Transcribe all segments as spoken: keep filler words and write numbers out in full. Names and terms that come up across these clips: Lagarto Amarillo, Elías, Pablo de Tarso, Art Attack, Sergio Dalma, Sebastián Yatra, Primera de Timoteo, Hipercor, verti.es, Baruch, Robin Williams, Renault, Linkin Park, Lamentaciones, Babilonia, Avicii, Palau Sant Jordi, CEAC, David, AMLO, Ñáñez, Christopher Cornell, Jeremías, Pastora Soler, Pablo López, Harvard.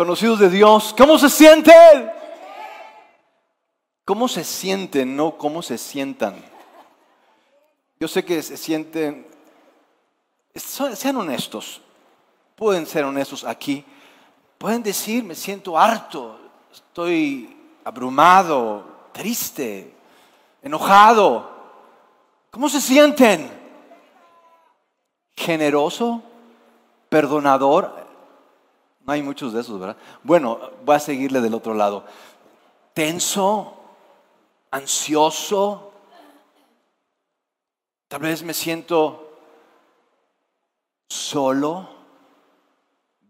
conocidos de Dios, ¿cómo se sienten? ¿Cómo se sienten? No, ¿cómo se sientan? Yo sé que se sienten, sean honestos, pueden ser honestos aquí, pueden decir, me siento harto, estoy abrumado, triste, enojado. ¿Cómo se sienten? Generoso, perdonador. No hay muchos de esos, ¿verdad? Bueno, voy a seguirle del otro lado. Tenso, ansioso. Tal vez me siento solo,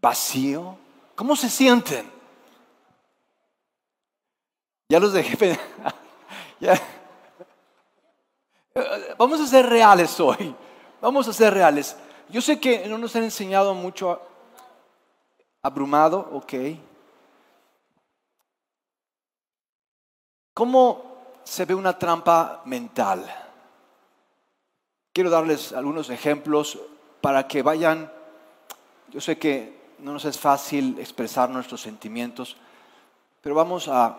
vacío. ¿Cómo se sienten? Ya los dejé. Ya. Vamos a ser reales hoy. Vamos a ser reales. Yo sé que no nos han enseñado mucho. A... Abrumado, ok. ¿Cómo se ve una trampa mental? Quiero darles algunos ejemplos para que vayan. Yo sé que no nos es fácil expresar nuestros sentimientos, pero vamos a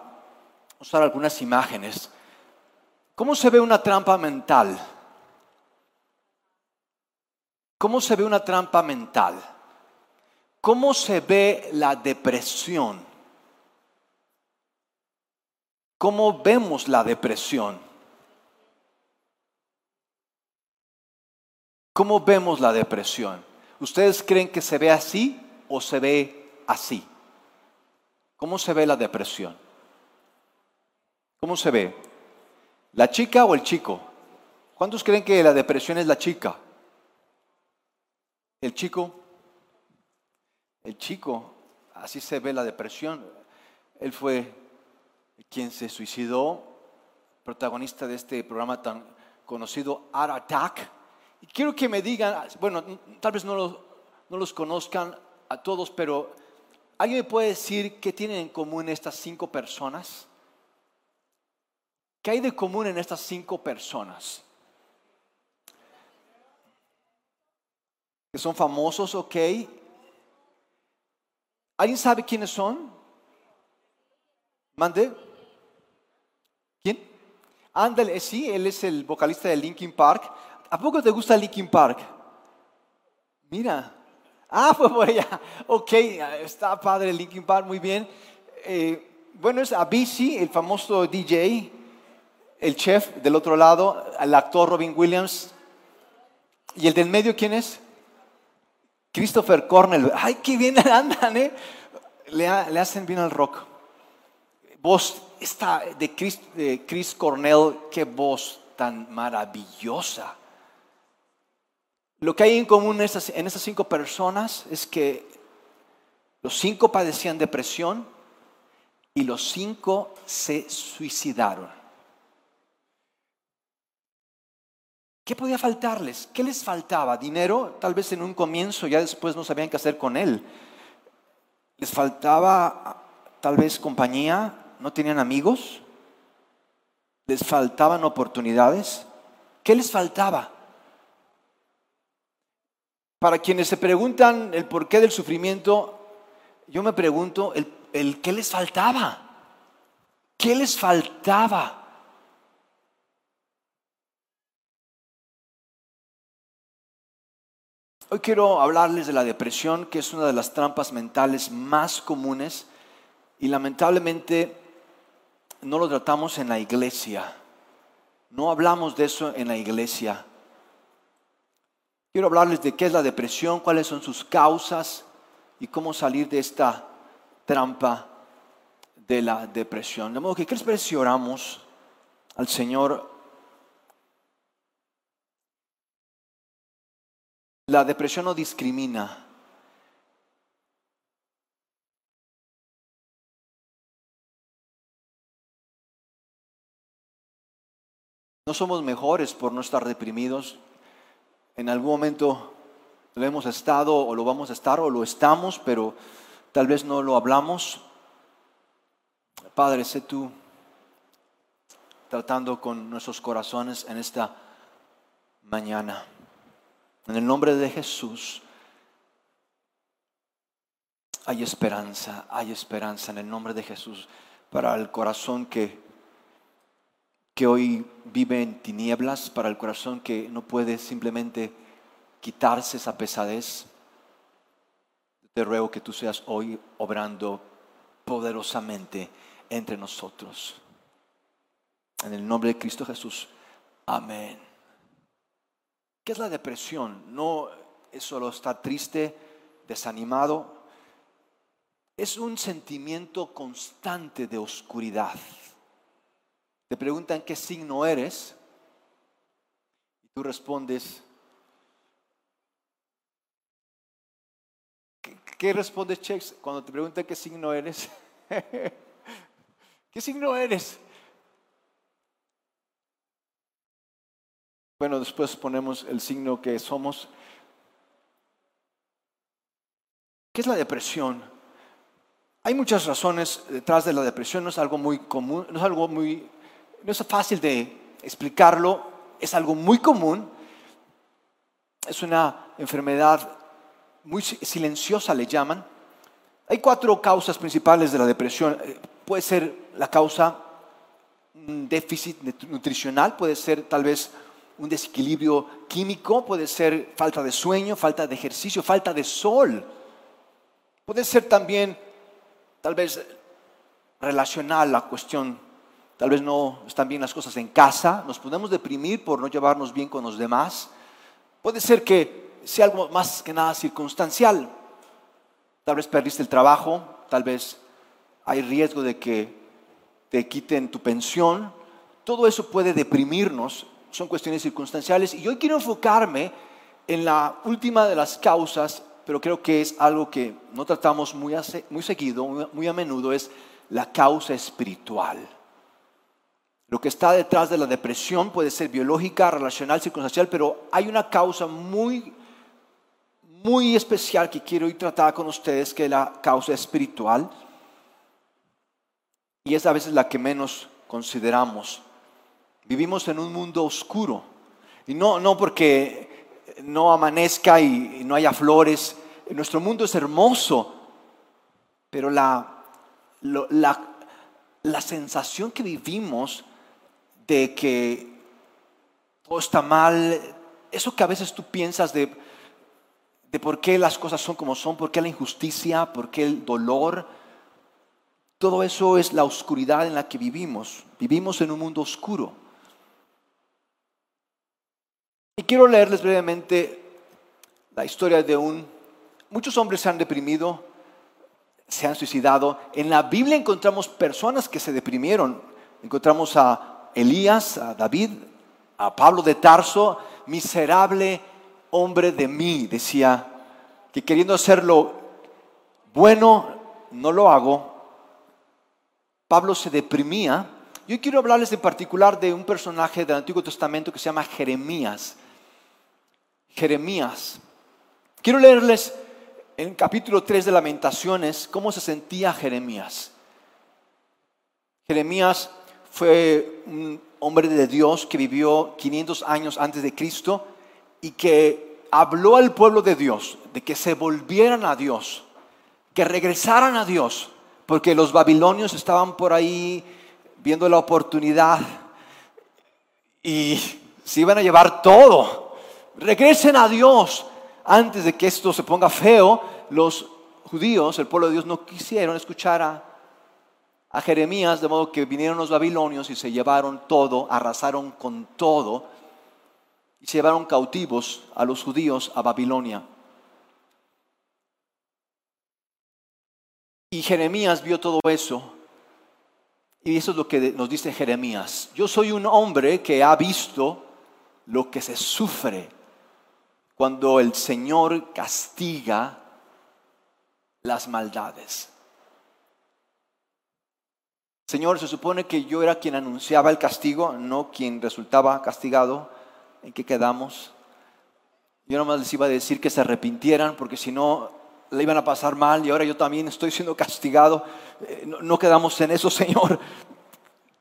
usar algunas imágenes. ¿Cómo se ve una trampa mental? ¿Cómo se ve una trampa mental? ¿Cómo se ve la depresión? ¿Cómo vemos la depresión? ¿Cómo vemos la depresión? ¿Ustedes creen que se ve así o se ve así? ¿Cómo se ve la depresión? ¿Cómo se ve? ¿La chica o el chico? ¿Cuántos creen que la depresión es la chica? El chico, el chico, así se ve la depresión. Él fue quien se suicidó, protagonista de este programa tan conocido, Art Attack. Y quiero que me digan, bueno, tal vez no los, no los conozcan a todos, pero ¿alguien me puede decir qué tienen en común estas cinco personas? ¿Qué hay de común en estas cinco personas? Que son famosos, ok. ¿Alguien sabe quiénes son? Mande. ¿Quién? Ándale, sí, él es el vocalista de Linkin Park. ¿A poco te gusta Linkin Park? Mira. Ah, fue por ella. Ok, está padre Linkin Park, muy bien. Eh, bueno, es Avicii, el famoso D J, el chef del otro lado, el actor Robin Williams. ¿Y el del medio quién es? Christopher Cornell. Ay, qué bien andan, eh. Le, le hacen bien al rock. Voz, esta de Chris, de Chris Cornell, qué voz tan maravillosa. Lo que hay en común en estas, en estas cinco personas es que los cinco padecían depresión y los cinco se suicidaron. ¿Qué podía faltarles? ¿Qué les faltaba? Dinero, tal vez en un comienzo, ya después no sabían qué hacer con él. Les faltaba tal vez compañía, no tenían amigos. Les faltaban oportunidades. ¿Qué les faltaba? Para quienes se preguntan el porqué del sufrimiento, yo me pregunto el, el qué les faltaba. ¿Qué les faltaba? Hoy quiero hablarles de la depresión, que es una de las trampas mentales más comunes y lamentablemente no lo tratamos en la iglesia. No hablamos de eso en la iglesia. Quiero hablarles de qué es la depresión, cuáles son sus causas y cómo salir de esta trampa de la depresión. De modo que, ¿qué les parece si oramos al Señor? La depresión no discrimina. No somos mejores por no estar deprimidos. En algún momento lo hemos estado o lo vamos a estar o lo estamos, pero tal vez no lo hablamos. Padre, sé tú tratando con nuestros corazones en esta mañana. En el nombre de Jesús, Hay esperanza, hay esperanza en el nombre de Jesús para el corazón que, que hoy vive en tinieblas, para el corazón que no puede simplemente quitarse esa pesadez. Te ruego que tú seas hoy obrando poderosamente entre nosotros. En el nombre de Cristo Jesús. Amén. ¿Qué es la depresión? No es solo estar triste, desanimado. Es un sentimiento constante de oscuridad. Te preguntan qué signo eres y tú respondes. ¿Qué, qué respondes, Chex, cuando te preguntan qué signo eres? ¿Qué signo eres? Bueno, después ponemos el signo que somos. ¿Qué es la depresión? Hay muchas razones detrás de la depresión, no es algo muy común, no es algo muy, no es fácil de explicarlo, es algo muy común. Es una enfermedad muy silenciosa, le llaman. Hay cuatro causas principales de la depresión. Puede ser la causa un déficit nutricional, puede ser tal vez un desequilibrio químico, puede ser falta de sueño, falta de ejercicio, falta de sol. Puede ser también tal vez relacional la cuestión, tal vez no están bien las cosas en casa, nos podemos deprimir por no llevarnos bien con los demás. Puede ser que sea algo más que nada circunstancial, tal vez perdiste el trabajo, tal vez hay riesgo de que te quiten tu pensión. Todo eso puede deprimirnos, son cuestiones circunstanciales. Y yo quiero enfocarme en la última de las causas, pero creo que es algo que no tratamos muy, hace, muy seguido, muy, muy a menudo, es la causa espiritual. Lo que está detrás de la depresión puede ser biológica, relacional, circunstancial, pero hay una causa muy, muy especial que quiero hoy tratar con ustedes, que es la causa espiritual. Y es a veces la que menos consideramos. Vivimos en un mundo oscuro. Y no, no porque no amanezca y no haya flores. Nuestro mundo es hermoso, pero la, lo, la, la sensación que vivimos de que todo está mal, eso que a veces tú piensas de, de por qué las cosas son como son, por qué la injusticia, por qué el dolor, todo eso es la oscuridad en la que vivimos. Vivimos en un mundo oscuro. Y quiero leerles brevemente la historia de un... Muchos hombres se han deprimido, se han suicidado. En la Biblia encontramos personas que se deprimieron. Encontramos a Elías, a David, a Pablo de Tarso. Miserable hombre de mí, decía, que queriendo hacer lo bueno, no lo hago. Pablo se deprimía. Yo quiero hablarles en particular de un personaje del Antiguo Testamento que se llama Jeremías. Jeremías. Quiero leerles en el capítulo tres de Lamentaciones cómo se sentía Jeremías. Jeremías fue un hombre de Dios que vivió quinientos años antes de Cristo y que habló al pueblo de Dios de que se volvieran a Dios, que regresaran a Dios, porque los babilonios estaban por ahí viendo la oportunidad y se iban a llevar todo. Regresen a Dios antes de que esto se ponga feo. Los judíos, el pueblo de Dios, no quisieron escuchar a, a Jeremías, de modo que vinieron los babilonios y se llevaron todo, arrasaron con todo y se llevaron cautivos a los judíos a Babilonia. Y Jeremías vio todo eso, y eso es lo que nos dice Jeremías: yo soy un hombre que ha visto lo que se sufre cuando el Señor castiga las maldades. Señor, se supone que yo era quien anunciaba el castigo, no quien resultaba castigado. ¿En qué quedamos? Yo nomás les iba a decir que se arrepintieran, porque si no le iban a pasar mal, y ahora yo también estoy siendo castigado. No, no quedamos en eso, Señor.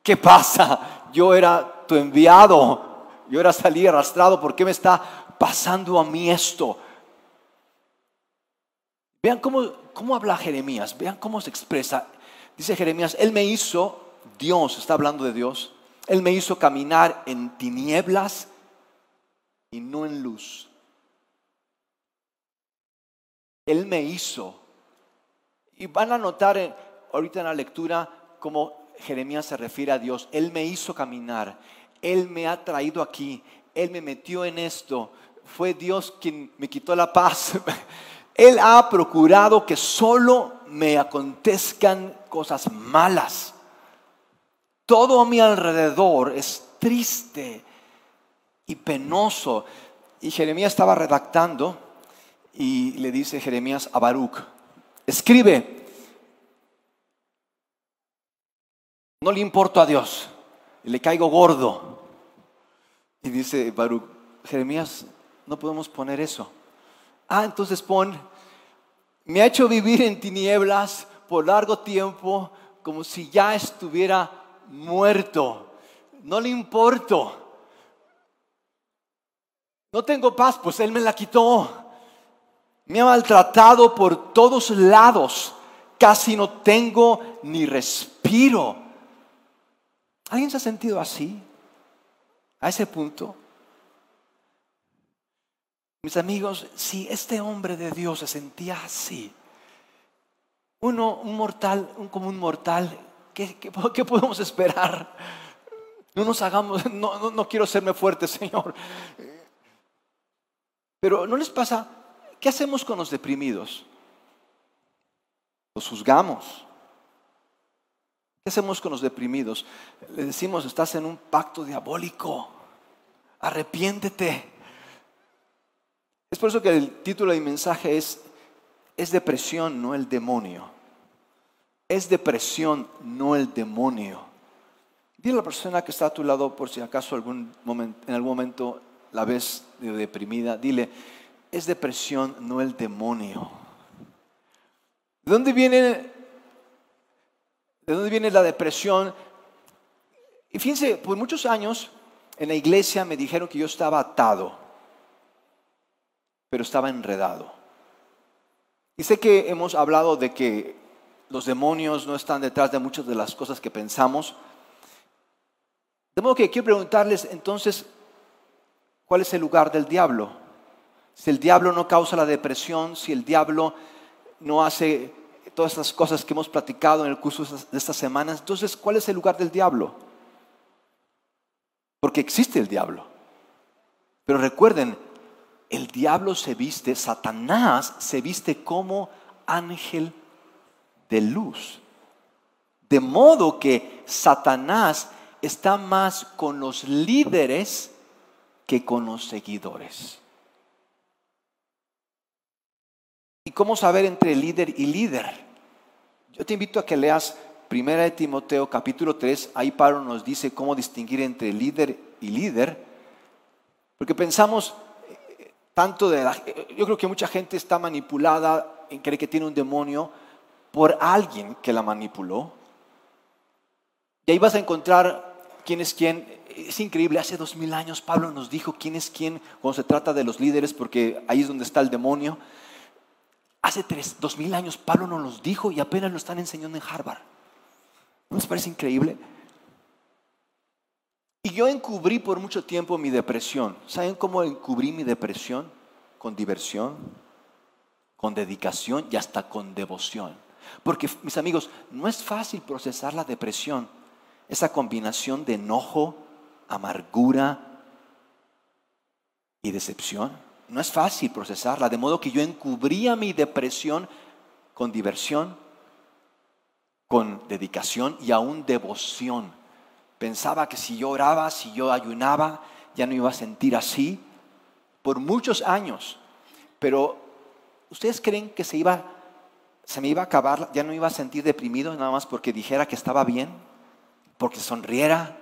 ¿Qué pasa? Yo era tu enviado. Yo ahora salí arrastrado. ¿Por qué me está pasando a mí esto? Vean cómo, ¿Cómo habla Jeremías? Vean cómo se expresa. Dice Jeremías, Él me hizo, Dios, está hablando de Dios, Él me hizo caminar en tinieblas y no en luz. Él me hizo. Y van a notar en, ahorita en la lectura cómo Jeremías se refiere a Dios. Él me hizo caminar. Él me ha traído aquí. Él me metió en esto. Fue Dios quien me quitó la paz. Él ha procurado que solo me acontezcan cosas malas. Todo a mi alrededor es triste y penoso. Y Jeremías estaba redactando y le dice Jeremías a Baruch, escribe, no le importo a Dios, le caigo gordo. Y dice Baruch, Jeremías, no podemos poner eso. Ah, entonces pon, me ha hecho vivir en tinieblas por largo tiempo, como si ya estuviera muerto. No le importo. No tengo paz, pues Él me la quitó. Me ha maltratado por todos lados. Casi no tengo ni respiro. ¿Alguien se ha sentido así? A ese punto. Mis amigos, si este hombre de Dios se sentía así, uno, un mortal, un común mortal, ¿qué, qué, qué podemos esperar? No nos hagamos, no, no, no quiero serme fuerte, Señor. Pero ¿no les pasa? ¿Qué hacemos con los deprimidos? Los juzgamos. ¿Qué hacemos con los deprimidos? Les decimos, estás en un pacto diabólico, arrepiéntete. Es por eso que el título de mi mensaje es, es depresión, no el demonio. Es depresión, no el demonio. Dile a la persona que está a tu lado, por si acaso algún momento, en algún momento la ves deprimida, dile, es depresión, no el demonio. ¿De dónde viene, de dónde viene la depresión? Y fíjense, por muchos años en la iglesia me dijeron que yo estaba atado, pero estaba enredado. Y sé que hemos hablado de que los demonios no están detrás de muchas de las cosas que pensamos. De modo que quiero preguntarles entonces, ¿cuál es el lugar del diablo? Si el diablo no causa la depresión, si el diablo no hace todas estas cosas que hemos platicado en el curso de estas semanas, entonces, ¿cuál es el lugar del diablo? Porque existe el diablo. Pero recuerden, el diablo se viste, Satanás se viste como ángel de luz. De modo que Satanás está más con los líderes que con los seguidores. ¿Y cómo saber entre líder y líder? Yo te invito a que leas Primera de Timoteo capítulo tres. Ahí Pablo nos dice cómo distinguir entre líder y líder. Porque pensamos... Tanto de la, yo creo que mucha gente está manipulada en creer que tiene un demonio por alguien que la manipuló. Y ahí vas a encontrar quién es quién. Es increíble, hace dos mil años Pablo nos dijo quién es quién cuando se trata de los líderes, porque ahí es donde está el demonio. Hace tres, dos mil años Pablo nos los dijo y apenas lo están enseñando en Harvard. ¿No les parece increíble? Y yo encubrí por mucho tiempo mi depresión. ¿Saben cómo encubrí mi depresión? Con diversión, con dedicación y hasta con devoción. Porque, mis amigos, no es fácil procesar la depresión. Esa combinación de enojo, amargura y decepción. No es fácil procesarla. De modo que yo encubría mi depresión con diversión, con dedicación y aún devoción. Pensaba que si yo oraba, si yo ayunaba, ya no iba a sentir así por muchos años. Pero, ¿ustedes creen que se, iba, se me iba a acabar, ya no iba a sentir deprimido nada más porque dijera que estaba bien? Porque sonriera.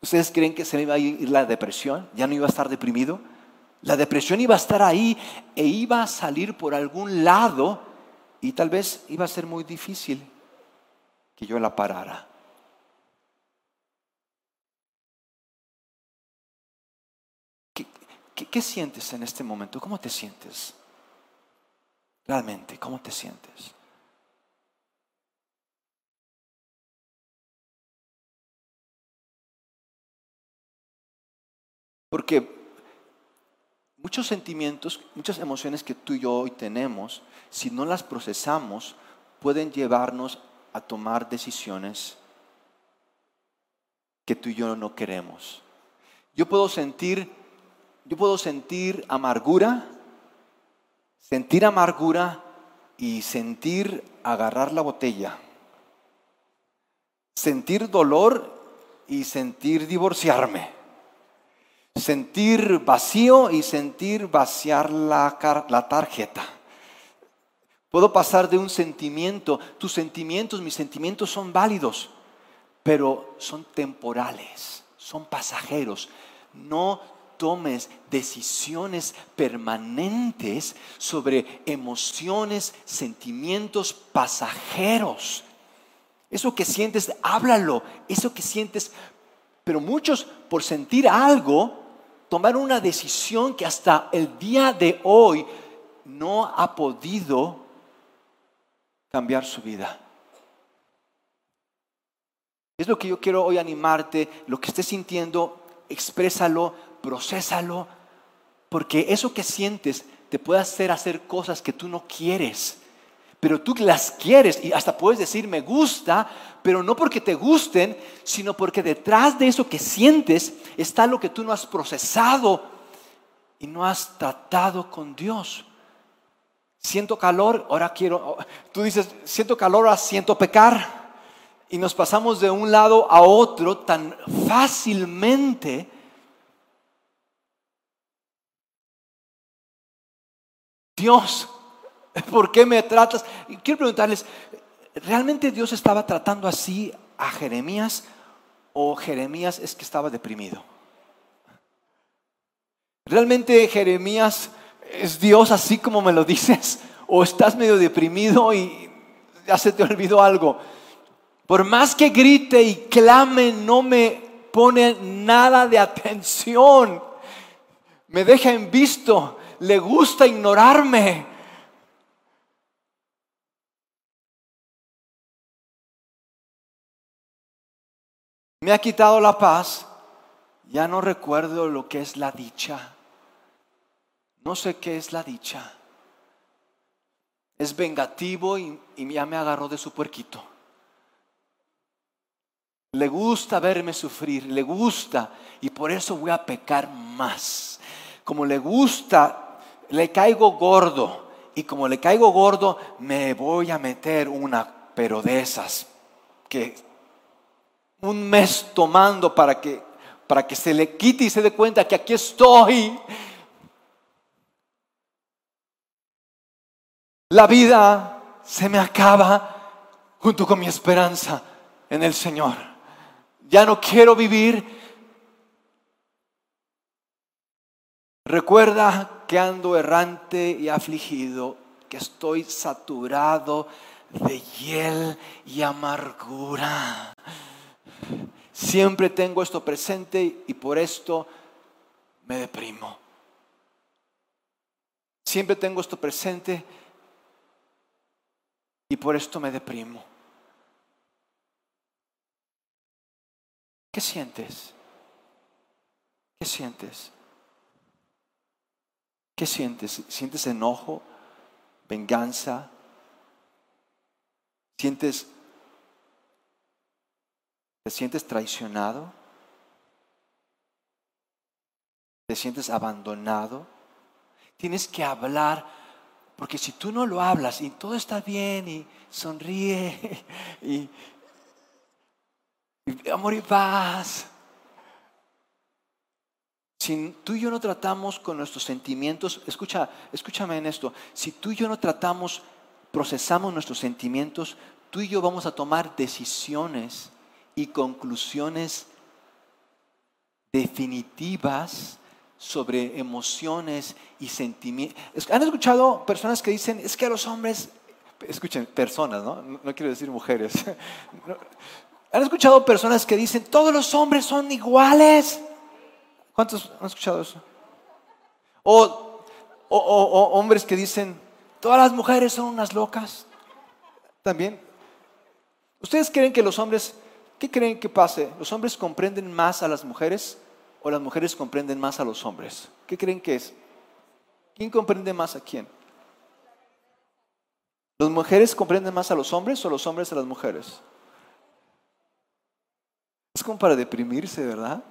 ¿Ustedes creen que se me iba a ir la depresión? ¿Ya no iba a estar deprimido? La depresión iba a estar ahí e iba a salir por algún lado y tal vez iba a ser muy difícil que yo la parara. ¿Qué, ¿Qué sientes en este momento? ¿Cómo te sientes? realmente, ¿cómo te sientes? Porque muchos sentimientos, muchas emociones que tú y yo hoy tenemos, si no las procesamos, pueden llevarnos a tomar decisiones que tú y yo no queremos. Yo puedo sentir, yo puedo sentir amargura, sentir amargura y sentir agarrar la botella, sentir dolor y sentir divorciarme. Sentir vacío y sentir vaciar la, la tarjeta. Puedo pasar de un sentimiento, tus sentimientos, mis sentimientos son válidos, pero son temporales, son pasajeros. No tomes decisiones permanentes sobre emociones, sentimientos pasajeros. Eso que sientes, háblalo. Eso que sientes, pero muchos por sentir algo, tomaron una decisión que hasta el día de hoy no ha podido cambiar su vida. Es lo que yo quiero hoy animarte, lo que estés sintiendo, exprésalo, procésalo, porque eso que sientes te puede hacer hacer cosas que tú no quieres, pero tú las quieres y hasta puedes decir me gusta, pero no porque te gusten, sino porque detrás de eso que sientes está lo que tú no has procesado y no has tratado con Dios. Siento calor, ahora quiero, tú dices siento calor, ahora siento pecar, y nos pasamos de un lado a otro tan fácilmente. Dios, ¿por qué me tratas? Quiero preguntarles, ¿realmente Dios estaba tratando así a Jeremías o Jeremías es que estaba deprimido? ¿Realmente Jeremías es Dios así como me lo dices? ¿O estás medio deprimido y ya se te olvidó algo? Por más que grite y clame, no me pone nada de atención. Me deja en visto, le gusta ignorarme. Me ha quitado la paz, ya no recuerdo lo que es la dicha. No sé qué es la dicha. Es vengativo y, y ya me agarró de su puerquito. Le gusta verme sufrir, le gusta, y por eso voy a pecar más. Como le gusta, le caigo gordo, y como le caigo gordo, me voy a meter una, pero de esas que... un mes tomando para que, para que se le quite y se dé cuenta que aquí estoy. La vida se me acaba junto con mi esperanza en el Señor. Ya no quiero vivir. Recuerda que ando errante y afligido, que estoy saturado de hiel y amargura. Siempre tengo esto presente y por esto me deprimo. Siempre tengo esto presente y por esto me deprimo. ¿Qué sientes? ¿Qué sientes? ¿Qué sientes? ¿Sientes enojo? ¿Venganza? ¿Sientes ¿Te sientes traicionado? ¿Te sientes abandonado? Tienes que hablar, porque si tú no lo hablas y todo está bien y sonríe y, y amor y paz. Si tú y yo no tratamos con nuestros sentimientos, escucha, escúchame en esto, si tú y yo no tratamos, procesamos nuestros sentimientos, tú y yo vamos a tomar decisiones y conclusiones definitivas sobre emociones y sentimientos. ¿Han escuchado personas que dicen, es que a los hombres, escuchen, personas, ¿no? No, no quiero decir mujeres. ¿Han escuchado personas que dicen, todos los hombres son iguales? ¿Cuántos han escuchado eso? O, o, o, o hombres que dicen, ¿Todas las mujeres son unas locas? También. ¿Ustedes creen que los hombres, qué creen que pase? ¿Los hombres comprenden más a las mujeres o las mujeres comprenden más a los hombres? ¿Qué creen que es? ¿Quién comprende más a quién? ¿Las mujeres comprenden más a los hombres o los hombres a las mujeres? Es como para deprimirse, ¿verdad?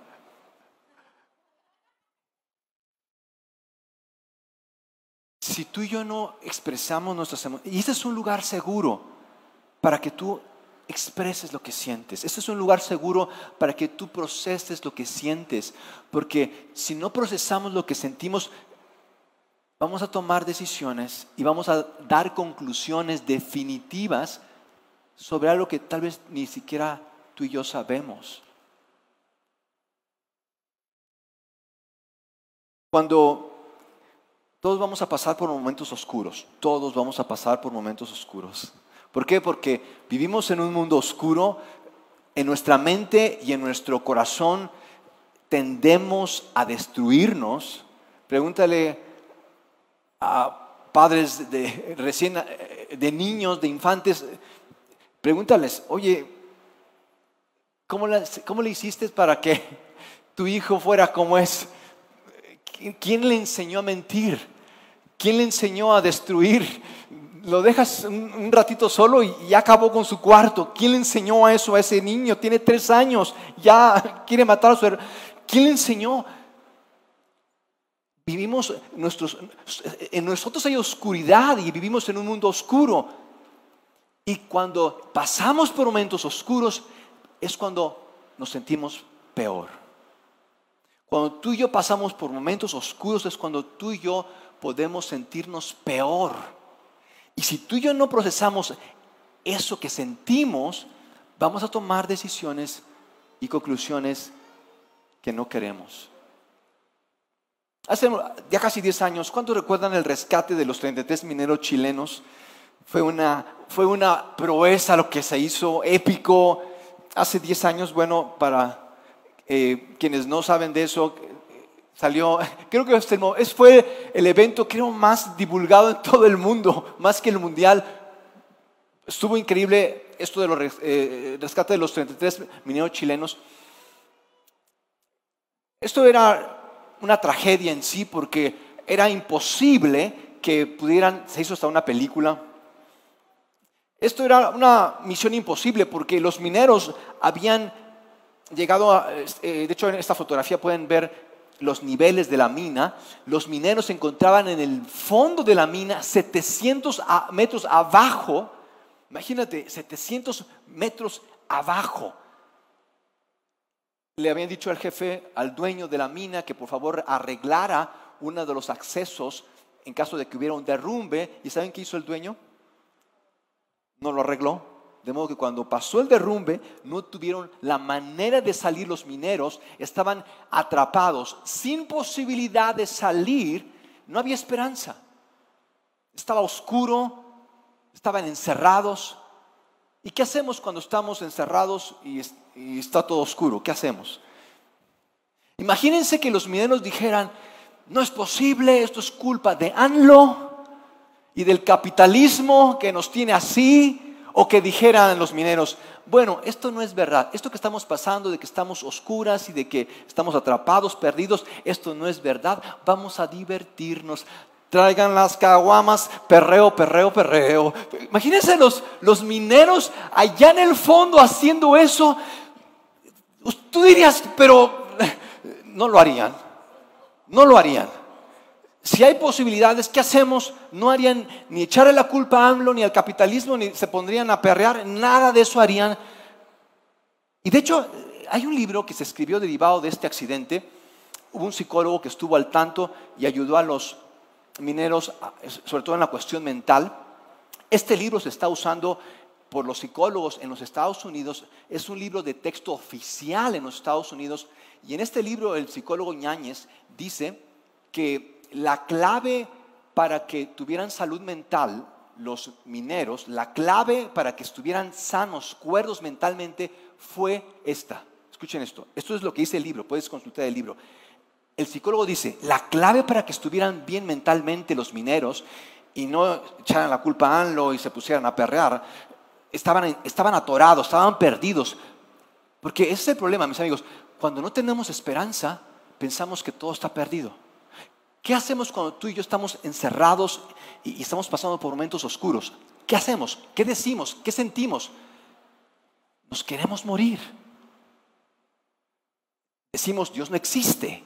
Si tú y yo no expresamos nuestras emociones, y este es un lugar seguro para que tú expreses lo que sientes. Este es un lugar seguro para que tú proceses lo que sientes, porque si no procesamos lo que sentimos, vamos a tomar decisiones y vamos a dar conclusiones definitivas sobre algo que tal vez ni siquiera tú y yo sabemos. Cuando todos vamos a pasar por momentos oscuros, todos vamos a pasar por momentos oscuros. ¿Por qué? Porque vivimos en un mundo oscuro, en nuestra mente y en nuestro corazón tendemos a destruirnos. Pregúntale a padres de, recién, de niños, de infantes, pregúntales, oye, ¿cómo, la, ¿cómo le hiciste para que tu hijo fuera como es? ¿Quién le enseñó a mentir? ¿Quién le enseñó a destruir? Lo dejas un, un ratito solo y ya acabó con su cuarto. ¿Quién le enseñó a eso a ese niño? Tiene tres años, ya quiere matar a su hermano. ¿Quién le enseñó? Vivimos, nuestros, en nosotros hay oscuridad y vivimos en un mundo oscuro. Y cuando pasamos por momentos oscuros es cuando nos sentimos peor. Cuando tú y yo pasamos por momentos oscuros es cuando tú y yo podemos sentirnos peor. Y si tú y yo no procesamos eso que sentimos, vamos a tomar decisiones y conclusiones que no queremos. Hace ya casi diez años, ¿cuántos recuerdan el rescate de los treinta y tres mineros chilenos? Fue una, fue una proeza lo que se hizo, épico. Hace diez años, bueno, para... Eh, quienes no saben de eso, eh, salió, creo que este, ese fue el evento creo más divulgado en todo el mundo, más que el mundial. Estuvo increíble esto de los eh, rescate de los treinta y tres mineros chilenos. Esto era una tragedia en sí porque era imposible que pudieran, se hizo hasta una película. Esto era una misión imposible porque los mineros habían llegado a, eh, de hecho en esta fotografía pueden ver los niveles de la mina. Los mineros se encontraban en el fondo de la mina, setecientos metros abajo. Imagínate, setecientos metros abajo. Le habían dicho al jefe, al dueño de la mina, que por favor arreglara uno de los accesos en caso de que hubiera un derrumbe. ¿Y saben qué hizo el dueño? No lo arregló. De modo que cuando pasó el derrumbe, no tuvieron la manera de salir los mineros, estaban atrapados, sin posibilidad de salir, no había esperanza. Estaba oscuro, estaban encerrados. ¿Y qué hacemos cuando estamos encerrados y, y está todo oscuro? ¿Qué hacemos? Imagínense que los mineros dijeran, no es posible, esto es culpa de ANLO y del capitalismo que nos tiene así. O que dijeran los mineros, bueno, esto no es verdad, esto que estamos pasando, de que estamos oscuras y de que estamos atrapados, perdidos, esto no es verdad, vamos a divertirnos, traigan las caguamas, perreo, perreo, perreo. Imagínense los, los mineros allá en el fondo haciendo eso, tú dirías, pero no lo harían, no lo harían. Si hay posibilidades, ¿qué hacemos? No harían ni echarle la culpa a AMLO, ni al capitalismo, ni se pondrían a perrear, nada de eso harían. Y de hecho, hay un libro que se escribió derivado de este accidente. Hubo un psicólogo que estuvo al tanto y ayudó a los mineros, sobre todo en la cuestión mental. Este libro se está usando por los psicólogos en los Estados Unidos. Es un libro de texto oficial en los Estados Unidos. Y en este libro el psicólogo Ñáñez dice que la clave para que tuvieran salud mental los mineros, la clave para que estuvieran sanos, cuerdos mentalmente, fue esta. Escuchen esto, esto es lo que dice el libro, puedes consultar el libro. El psicólogo dice, la clave para que estuvieran bien mentalmente los mineros y no echaran la culpa a Anlo y se pusieran a perrear, estaban, estaban atorados, estaban perdidos. Porque ese es el problema, mis amigos. Cuando no tenemos esperanza, pensamos que todo está perdido. ¿Qué hacemos cuando tú y yo estamos encerrados y estamos pasando por momentos oscuros? ¿Qué hacemos? ¿Qué decimos? ¿Qué sentimos? Nos queremos morir. Decimos, Dios no existe.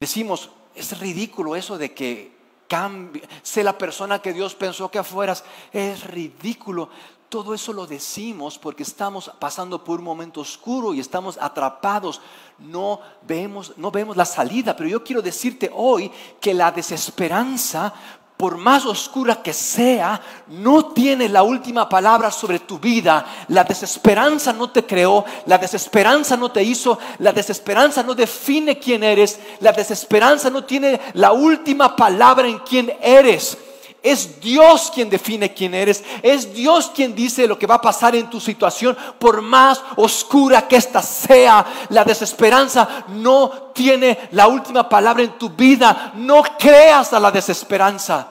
Decimos, es ridículo eso de que cambie, sé la persona que Dios pensó que fueras. Es ridículo. Todo eso lo decimos porque estamos pasando por un momento oscuro y estamos atrapados. No vemos, no vemos la salida. Pero yo quiero decirte hoy que la desesperanza, por más oscura que sea, no tiene la última palabra sobre tu vida. La desesperanza no te creó, la desesperanza no te hizo, la desesperanza no define quién eres, la desesperanza no tiene la última palabra en quién eres. Es Dios quien define quién eres. Es Dios quien dice lo que va a pasar en tu situación, por más oscura que ésta sea. La desesperanza no tiene la última palabra en tu vida. No creas a la desesperanza.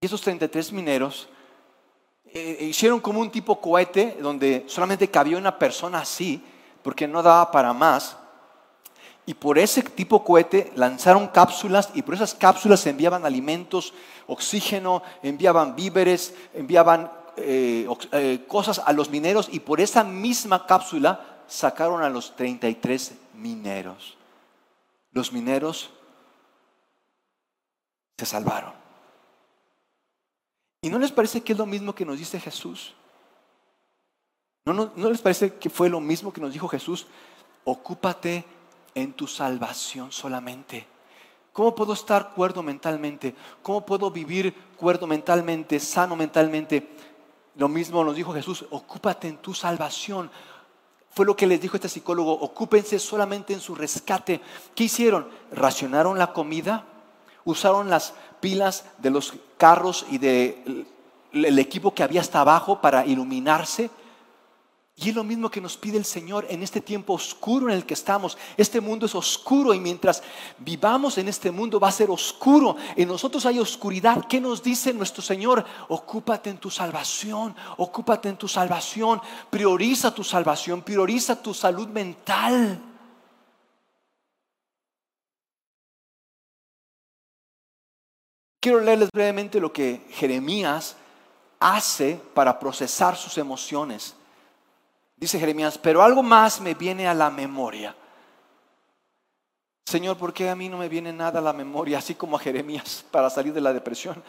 Y esos treinta y tres mineros eh, hicieron como un tipo cohete donde solamente cabía una persona así, porque no daba para más, y por ese tipo de cohete lanzaron cápsulas, y por esas cápsulas enviaban alimentos, oxígeno, enviaban víveres, enviaban eh, eh, cosas a los mineros, y por esa misma cápsula sacaron a los treinta y tres mineros. Los mineros se salvaron. ¿Y no les parece que es lo mismo que nos dice Jesús? ¿No, no, ¿No les parece que fue lo mismo que nos dijo Jesús? Ocúpate en tu salvación solamente. ¿Cómo puedo estar cuerdo mentalmente? ¿Cómo puedo vivir cuerdo mentalmente, sano mentalmente? Lo mismo nos dijo Jesús, ocúpate en tu salvación. Fue lo que les dijo este psicólogo, ocúpense solamente en su rescate. ¿Qué hicieron? Racionaron la comida, usaron las pilas de los carros y del el equipo que había hasta abajo para iluminarse. Y es lo mismo que nos pide el Señor en este tiempo oscuro en el que estamos. Este mundo es oscuro y mientras vivamos en este mundo va a ser oscuro. En nosotros hay oscuridad. ¿Qué nos dice nuestro Señor? Ocúpate en tu salvación, ocúpate en tu salvación. Prioriza tu salvación, prioriza tu salud mental. Quiero leerles brevemente lo que Jeremías hace para procesar sus emociones. Dice Jeremías, pero algo más me viene a la memoria. Señor, ¿por qué a mí no me viene nada a la memoria? Así como a Jeremías, para salir de la depresión.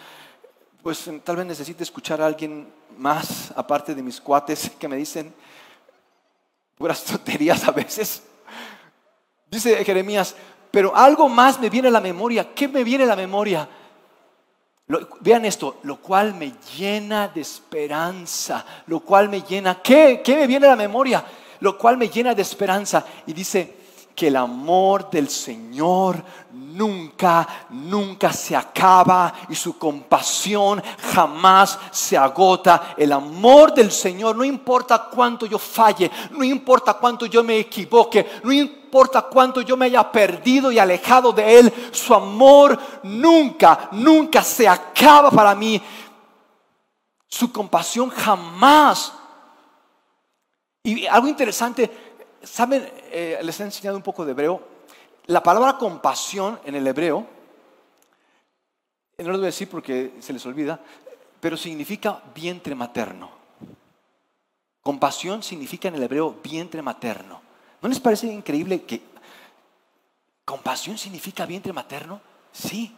Pues tal vez necesite escuchar a alguien más, aparte de mis cuates que me dicen puras tonterías a veces. Dice Jeremías, pero algo más me viene a la memoria. ¿Qué me viene a la memoria? Lo, vean esto, lo cual me llena de esperanza, lo cual me llena, ¿qué? ¿Qué me viene a la memoria? Lo cual me llena de esperanza. Y dice que el amor del Señor nunca, nunca se acaba y su compasión jamás se agota. El amor del Señor, no importa cuánto yo falle, no importa cuánto yo me equivoque, no importa No importa cuánto yo me haya perdido y alejado de Él, su amor nunca, nunca se acaba para mí. Su compasión jamás. Y algo interesante, ¿saben? Eh, les he enseñado un poco de hebreo. La palabra compasión en el hebreo, no les voy a decir porque se les olvida, pero significa vientre materno. Compasión significa en el hebreo vientre materno. ¿No les parece increíble que compasión significa vientre materno? Sí.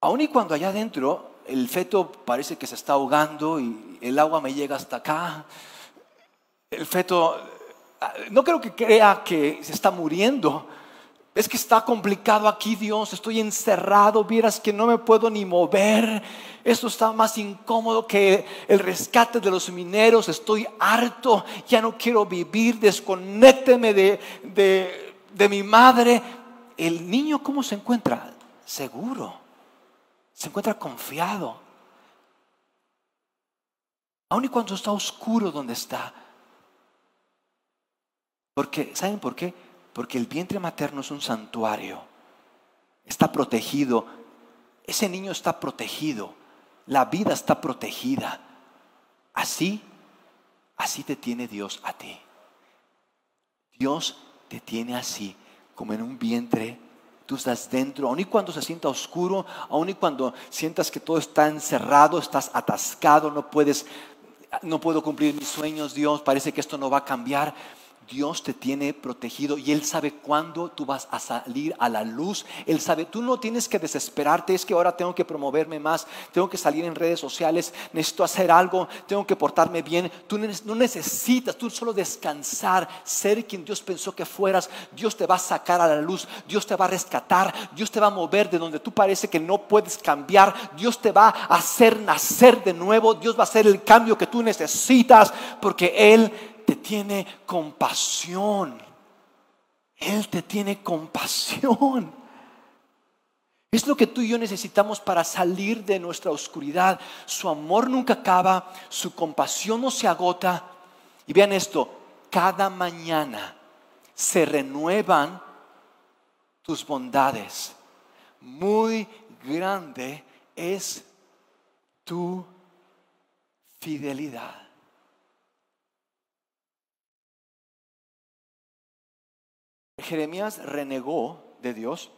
Aun y cuando allá adentro el feto parece que se está ahogando y el agua me llega hasta acá, el feto no creo que crea que se está muriendo. Es que está complicado aquí, Dios, estoy encerrado, vieras que no me puedo ni mover. Esto está más incómodo que el rescate de los mineros, estoy harto, ya no quiero vivir, desconécteme de, de, de mi madre. El niño, ¿cómo se encuentra? Seguro, se encuentra confiado. Aun y cuando está oscuro donde está, Porque, ¿saben por qué? Porque el vientre materno es un santuario. Está protegido. Ese niño está protegido. La vida está protegida. Así, así te tiene Dios a ti. Dios te tiene así, como en un vientre. Tú estás dentro, aun y cuando se sienta oscuro, aun y cuando sientas que todo está encerrado, estás atascado, no puedes, no puedo cumplir mis sueños, Dios, parece que esto no va a cambiar. Dios te tiene protegido y Él sabe cuándo tú vas a salir a la luz. Él sabe, tú no tienes que desesperarte, es que ahora tengo que promoverme más, tengo que salir en redes sociales, necesito hacer algo, tengo que portarme bien. Tú no necesitas, tú solo descansar, ser quien Dios pensó que fueras. Dios te va a sacar a la luz, Dios te va a rescatar, Dios te va a mover de donde tú parece que no puedes cambiar. Dios te va a hacer nacer de nuevo, Dios va a hacer el cambio que tú necesitas, porque Él te tiene compasión. Él te tiene compasión. Es lo que tú y yo necesitamos para salir de nuestra oscuridad. Su amor nunca acaba, su compasión no se agota. Y vean esto, cada mañana se renuevan tus bondades. Muy grande es tu fidelidad. Jeremías renegó de Dios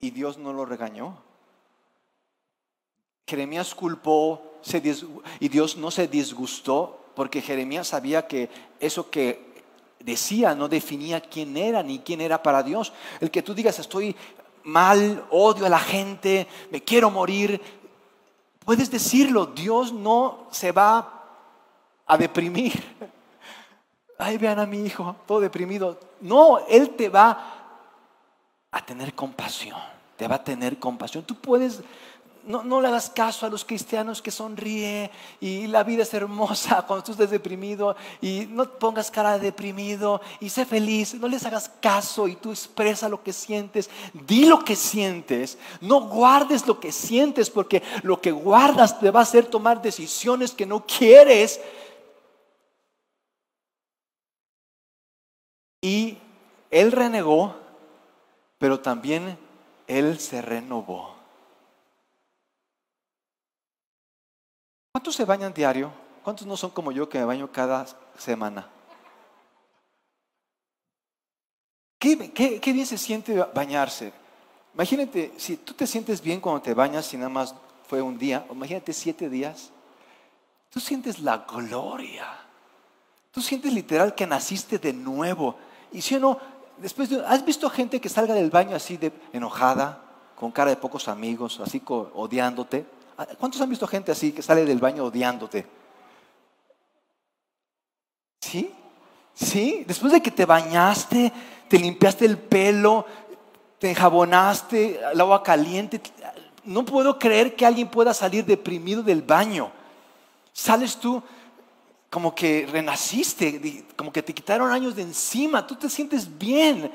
y Dios no lo regañó. Jeremías culpó se y Dios no se disgustó, porque Jeremías sabía que eso que decía no definía quién era ni quién era para Dios. El que tú digas estoy mal, odio a la gente, me quiero morir, puedes decirlo, Dios no se va a deprimir. Ay, vean a mi hijo, todo deprimido. No, Él te va a tener compasión. Te va a tener compasión. Tú puedes, no, no le hagas caso a los cristianos que sonríe y la vida es hermosa cuando tú estés deprimido, y no pongas cara de deprimido y sé feliz. No les hagas caso y tú expresa lo que sientes. Di lo que sientes. No guardes lo que sientes, porque lo que guardas te va a hacer tomar decisiones que no quieres. Y Él renegó, pero también Él se renovó. ¿Cuántos se bañan diario? ¿Cuántos no son como yo que me baño cada semana? ¿Qué, qué, qué bien se siente bañarse? Imagínate, si tú te sientes bien cuando te bañas y nada más fue un día, imagínate siete días. Tú sientes la gloria. Tú sientes literal que naciste de nuevo. Y si no, después de, ¿has visto gente que salga del baño así de enojada, con cara de pocos amigos, así co, odiándote? ¿Cuántos han visto gente así que sale del baño odiándote? ¿Sí? ¿Sí? Después de que te bañaste, te limpiaste el pelo, te enjabonaste, el agua caliente. No puedo creer que alguien pueda salir deprimido del baño. Sales tú como que renaciste, como que te quitaron años de encima, tú te sientes bien.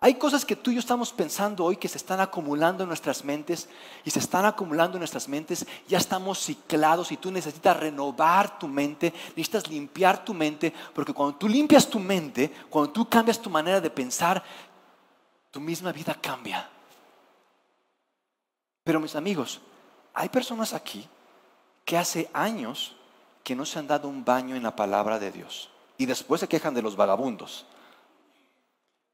Hay cosas que tú y yo estamos pensando hoy que se están acumulando en nuestras mentes y se están acumulando en nuestras mentes, ya estamos ciclados y tú necesitas renovar tu mente, necesitas limpiar tu mente, porque cuando tú limpias tu mente, cuando tú cambias tu manera de pensar, tu misma vida cambia. Pero mis amigos, hay personas aquí que hace años que no se han dado un baño en la palabra de Dios y después se quejan de los vagabundos.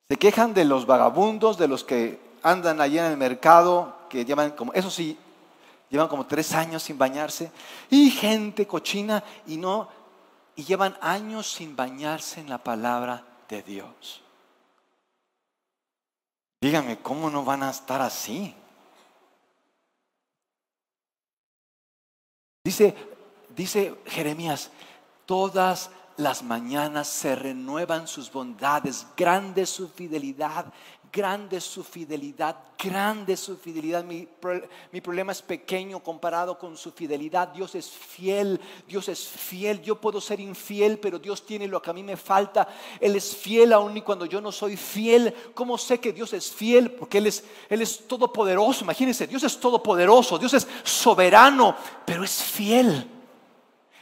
Se quejan de los vagabundos, de los que andan allí en el mercado, que llevan como, eso sí, llevan como tres años sin bañarse, y gente cochina y no, y llevan años sin bañarse en la palabra de Dios. Díganme, ¿cómo no van a estar así? Dice Dice Jeremías, todas las mañanas se renuevan sus bondades, grande es su fidelidad, grande es su fidelidad, grande es su fidelidad. Mi, mi problema es pequeño comparado con su fidelidad. Dios es fiel, Dios es fiel. Yo puedo ser infiel, pero Dios tiene lo que a mí me falta. Él es fiel aún y cuando yo no soy fiel. ¿Cómo sé que Dios es fiel? Porque Él es, Él es todopoderoso. Imagínense, Dios es todopoderoso, Dios es soberano, pero es fiel.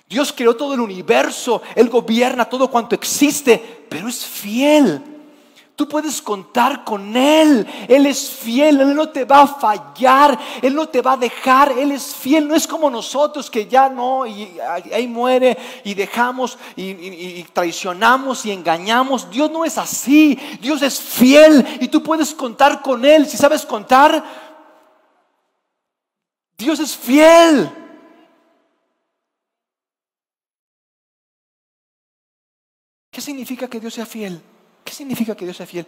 Dios creó todo el universo, Él gobierna todo cuanto existe, pero es fiel. Tú puedes contar con Él, Él es fiel, Él no te va a fallar, Él no te va a dejar, Él es fiel. No es como nosotros que ya no, y ahí muere y dejamos y, y, y traicionamos y engañamos. Dios no es así, Dios es fiel y tú puedes contar con Él. Si sabes contar, Dios es fiel. ¿Qué significa que Dios sea fiel? ¿Qué significa que Dios sea fiel?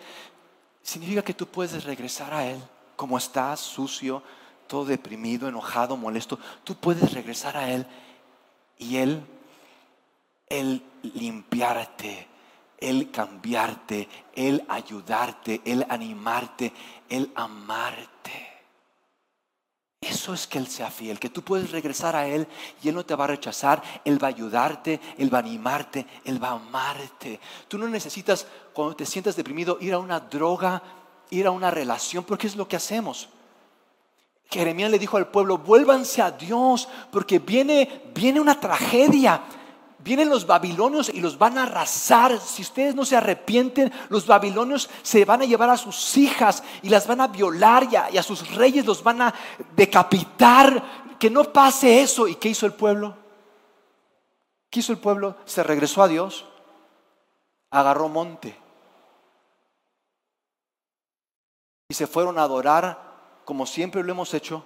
Significa que tú puedes regresar a Él como estás, sucio, todo deprimido, enojado, molesto. Tú puedes regresar a Él y Él, Él limpiarte, Él cambiarte, Él ayudarte, Él animarte, Él amarte. Eso es que Él sea fiel, que tú puedes regresar a Él y Él no te va a rechazar, Él va a ayudarte, Él va a animarte, Él va a amarte. Tú no necesitas, cuando te sientas deprimido, ir a una droga, ir a una relación, porque es lo que hacemos. Jeremías le dijo al pueblo: vuélvanse a Dios, porque viene, viene una tragedia. Vienen los babilonios y los van a arrasar. Si ustedes no se arrepienten, los babilonios se van a llevar a sus hijas y las van a violar, y a, y a sus reyes los van a decapitar. Que no pase eso. ¿Y qué hizo el pueblo? ¿Qué hizo el pueblo? Se regresó a Dios, agarró monte y se fueron a adorar como siempre lo hemos hecho,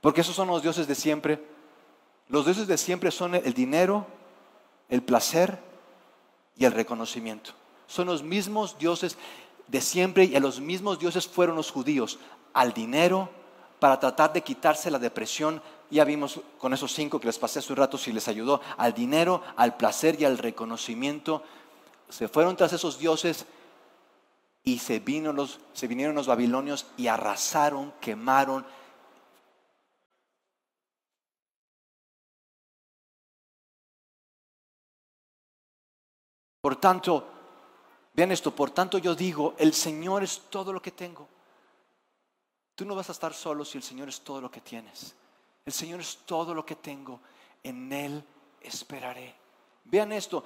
porque esos son los dioses de siempre. Los dioses de siempre son el dinero, el placer y el reconocimiento. Son los mismos dioses de siempre, y a los mismos dioses fueron los judíos: al dinero, para tratar de quitarse la depresión. Ya vimos con esos cinco que les pasé hace un rato si les ayudó. Al dinero, al placer y al reconocimiento. Se fueron tras esos dioses y se, vino los, se vinieron los babilonios y arrasaron, quemaron. Por tanto, vean esto, por tanto yo digo, el Señor es todo lo que tengo. Tú no vas a estar solo si el Señor es todo lo que tienes. El Señor es todo lo que tengo, en Él esperaré. Vean esto,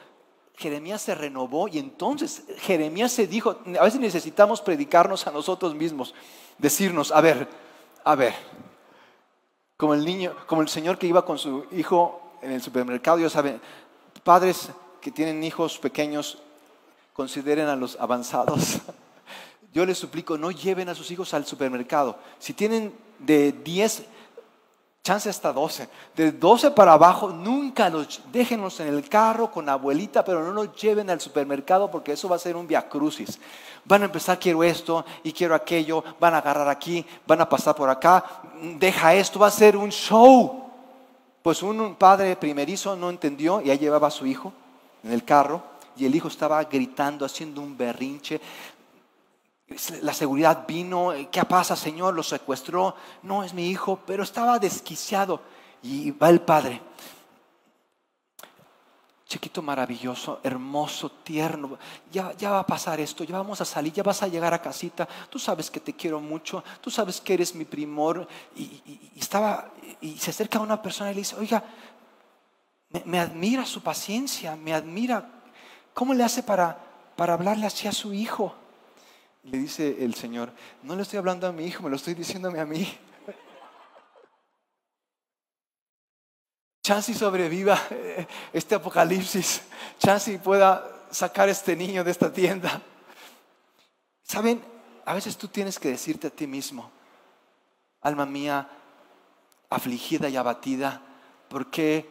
Jeremías se renovó, y entonces Jeremías se dijo, a veces necesitamos predicarnos a nosotros mismos, decirnos, a ver, a ver, como el niño, como el señor que iba con su hijo en el supermercado. Ya saben, padres que tienen hijos pequeños, consideren a los avanzados. Yo les suplico, no lleven a sus hijos al supermercado. Si tienen de diez, chance hasta doce, de doce para abajo, nunca los, déjenlos en el carro con abuelita, pero no los lleven al supermercado, porque eso va a ser un viacrucis. Van a empezar, quiero esto y quiero aquello, van a agarrar aquí, van a pasar por acá, deja esto, va a ser un show. Pues un padre primerizo no entendió y ahí llevaba a su hijo en el carro, y el hijo estaba gritando, haciendo un berrinche. La seguridad vino. ¿Qué pasa, señor? Lo secuestró. No es mi hijo, pero estaba desquiciado. Y va el padre, chiquito maravilloso, hermoso, tierno. Ya, ya va a pasar esto, ya vamos a salir, ya vas a llegar a casita. Tú sabes que te quiero mucho, tú sabes que eres mi primor. Y, y, y estaba, y se acerca a una persona y le dice: oiga, Me, me admira su paciencia, me admira cómo le hace para, para hablarle así a su hijo. Le dice el Señor: no le estoy hablando a mi hijo, me lo estoy diciéndome a mí. Chance sobreviva este apocalipsis, chance pueda sacar a este niño de esta tienda. Saben, a veces tú tienes que decirte a ti mismo: alma mía, afligida y abatida, ¿por qué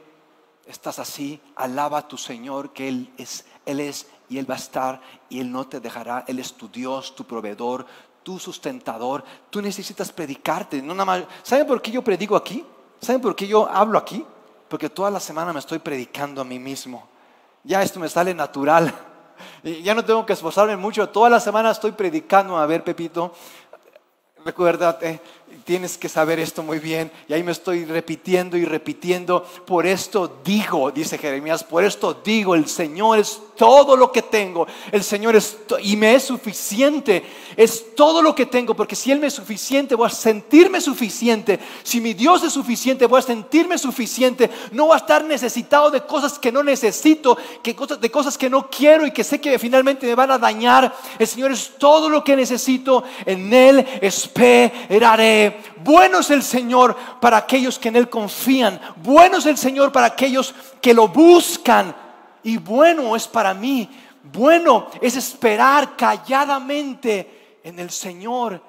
estás así? Alaba a tu Señor, que Él es, Él es y Él va a estar, y Él no te dejará. Él es tu Dios, tu proveedor, tu sustentador. Tú necesitas predicarte, no nada más. ¿Saben por qué yo predico aquí? ¿Saben por qué yo hablo aquí? Porque toda la semana me estoy predicando a mí mismo. Ya esto me sale natural, ya no tengo que esforzarme mucho. Toda la semana estoy predicando. A ver, Pepito, Recuérdate, tienes que saber esto muy bien. Y ahí me estoy repitiendo y repitiendo. Por esto digo, dice Jeremías, por esto digo, el Señor es todo lo que tengo. El Señor es, y me es suficiente. Es todo lo que tengo, porque si Él me es suficiente, voy a sentirme suficiente. Si mi Dios es suficiente, voy a sentirme suficiente. No voy a estar necesitado de cosas que no necesito, que cosas, de cosas que no quiero y que sé que finalmente me van a dañar. El Señor es todo lo que necesito. En Él esperaré. Bueno es el Señor para aquellos que en Él confían. Bueno es el Señor para aquellos que lo buscan. Y bueno es para mí. Bueno es esperar calladamente en el Señor,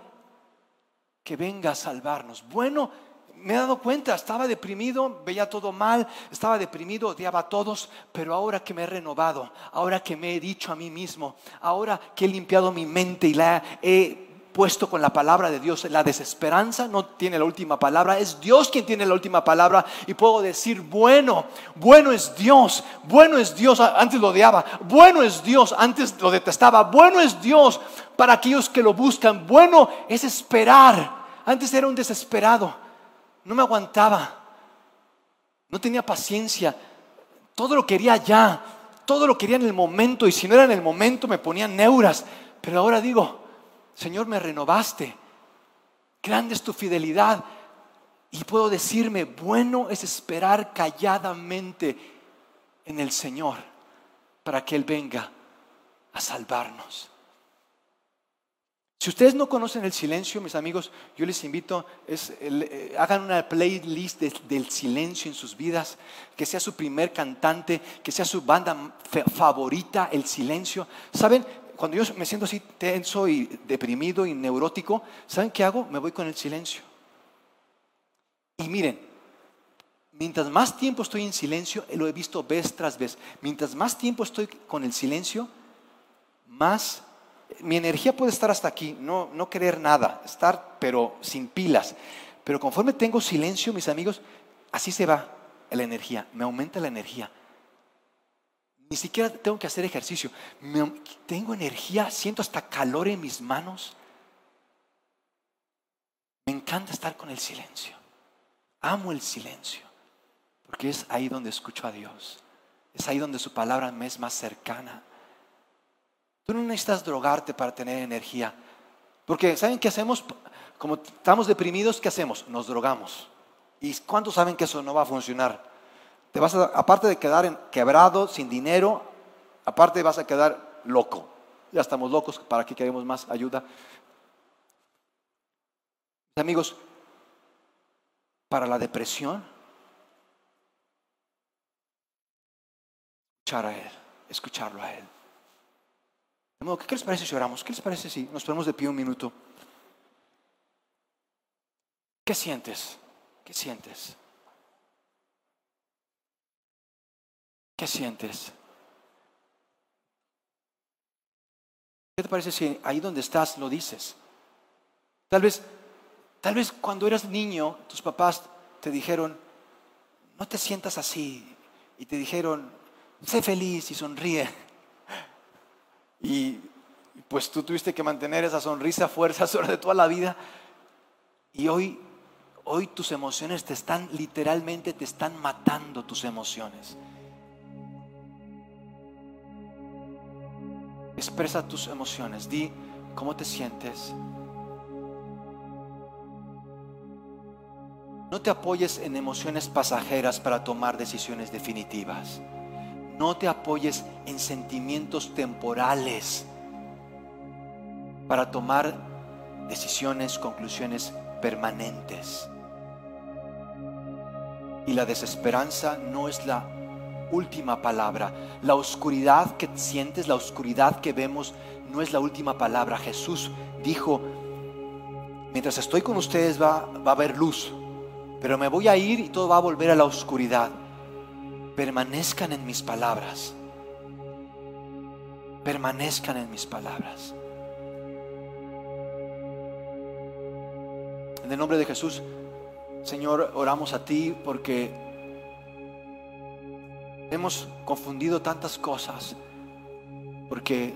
que venga a salvarnos. Bueno, me he dado cuenta, estaba deprimido, veía todo mal, estaba deprimido, odiaba a todos, pero ahora que me he renovado, ahora que me he dicho a mí mismo, ahora que he limpiado mi mente y la he puesto con la palabra de Dios, la desesperanza no tiene la última palabra, es Dios quien tiene la última palabra, y puedo decir, bueno, bueno es Dios, bueno es Dios, antes lo odiaba, bueno es Dios, antes lo detestaba, bueno es Dios para aquellos que lo buscan, bueno es esperar. Antes era un desesperado, no me aguantaba, no tenía paciencia, todo lo quería ya, todo lo quería en el momento, y si no era en el momento me ponía neuras, pero ahora digo, Señor, me renovaste, grande es tu fidelidad, y puedo decirme, bueno es esperar calladamente en el Señor para que Él venga a salvarnos. Si ustedes no conocen el silencio, mis amigos, yo les invito, es, el, eh, hagan una playlist de, del silencio en sus vidas, que sea su primer cantante, que sea su banda fe, favorita, el silencio. ¿Saben? Cuando yo me siento así tenso y deprimido y neurótico, ¿saben qué hago? Me voy con el silencio. Y miren, mientras más tiempo estoy en silencio, lo he visto vez tras vez, mientras más tiempo estoy con el silencio, más mi energía puede estar hasta aquí, no, no querer nada, estar pero sin pilas. Pero conforme tengo silencio, mis amigos, así se va la energía, me aumenta la energía. Ni siquiera tengo que hacer ejercicio. Me, tengo energía, siento hasta calor en mis manos. Me encanta estar con el silencio. Amo el silencio, porque es ahí donde escucho a Dios. Es ahí donde su palabra me es más cercana. Tú no necesitas drogarte para tener energía, porque ¿saben qué hacemos? Como estamos deprimidos, ¿qué hacemos? Nos drogamos. ¿Y cuántos saben que eso no va a funcionar? Te vas a, aparte de quedar en, quebrado, sin dinero, aparte vas a quedar loco. Ya estamos locos, ¿para qué queremos más ayuda? Amigos, para la depresión, escuchar a Él, escucharlo a Él. De modo, ¿qué les parece si oramos? ¿Qué les parece si nos ponemos de pie un minuto? ¿Qué sientes? ¿Qué sientes? ¿Qué sientes? ¿Qué te parece si ahí donde estás lo dices? Tal vez, tal vez cuando eras niño, tus papás te dijeron, no te sientas así. Y te dijeron, sé feliz y sonríe. Y pues tú tuviste que mantener esa sonrisa a fuerzas durante toda la vida. Y hoy, hoy tus emociones te están, literalmente te están matando tus emociones. Expresa tus emociones, di cómo te sientes. No te apoyes en emociones pasajeras para tomar decisiones definitivas. No te apoyes en sentimientos temporales para tomar decisiones, conclusiones permanentes. Y la desesperanza no es la última palabra. La oscuridad que sientes, la oscuridad que vemos, no es la última palabra. Jesús dijo, mientras estoy con ustedes va, va a haber luz, pero me voy a ir y todo va a volver a la oscuridad. Permanezcan en mis palabras. Permanezcan en mis palabras. En el nombre de Jesús, Señor, oramos a ti porque hemos confundido tantas cosas, porque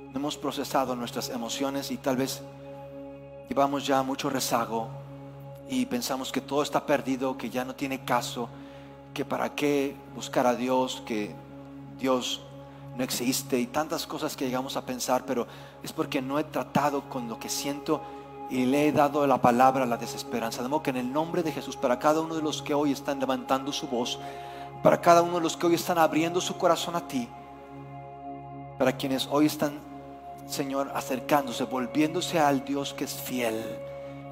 no hemos procesado nuestras emociones, y tal vez y vamos ya a mucho rezago y pensamos que todo está perdido, que ya no tiene caso, que para qué buscar a Dios, que Dios no existe y tantas cosas que llegamos a pensar, pero es porque no he tratado con lo que siento y le he dado la palabra a la desesperanza. De modo que en el nombre de Jesús, para cada uno de los que hoy están levantando su voz, para cada uno de los que hoy están abriendo su corazón a ti, para quienes hoy están, Señor, acercándose, volviéndose al Dios que es fiel,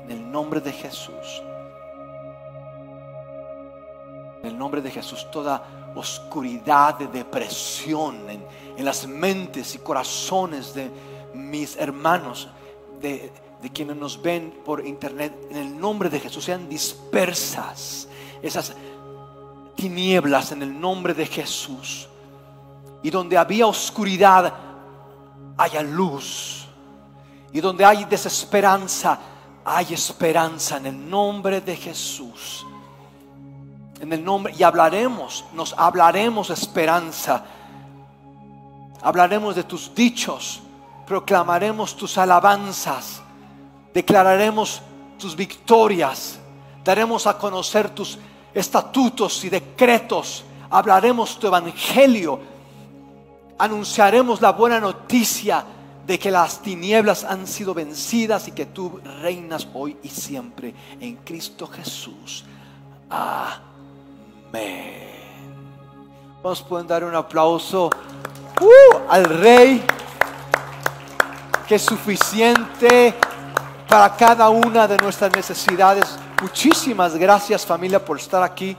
en el nombre de Jesús, en el nombre de Jesús, toda oscuridad de depresión en, en las mentes y corazones de mis hermanos, de de quienes nos ven por internet, en el nombre de Jesús sean dispersas esas tinieblas en el nombre de Jesús, y donde había oscuridad haya luz, y donde hay desesperanza hay esperanza en el nombre de Jesús, en el nombre, y hablaremos, nos hablaremos esperanza, hablaremos de tus dichos, proclamaremos tus alabanzas, declararemos tus victorias, daremos a conocer tus estatutos y decretos, hablaremos tu evangelio, anunciaremos la buena noticia de que las tinieblas han sido vencidas y que tú reinas hoy y siempre en Cristo Jesús. Amén. Vamos, pueden dar un aplauso uh, al Rey, que es suficiente para cada una de nuestras necesidades. Muchísimas gracias, familia, por estar aquí.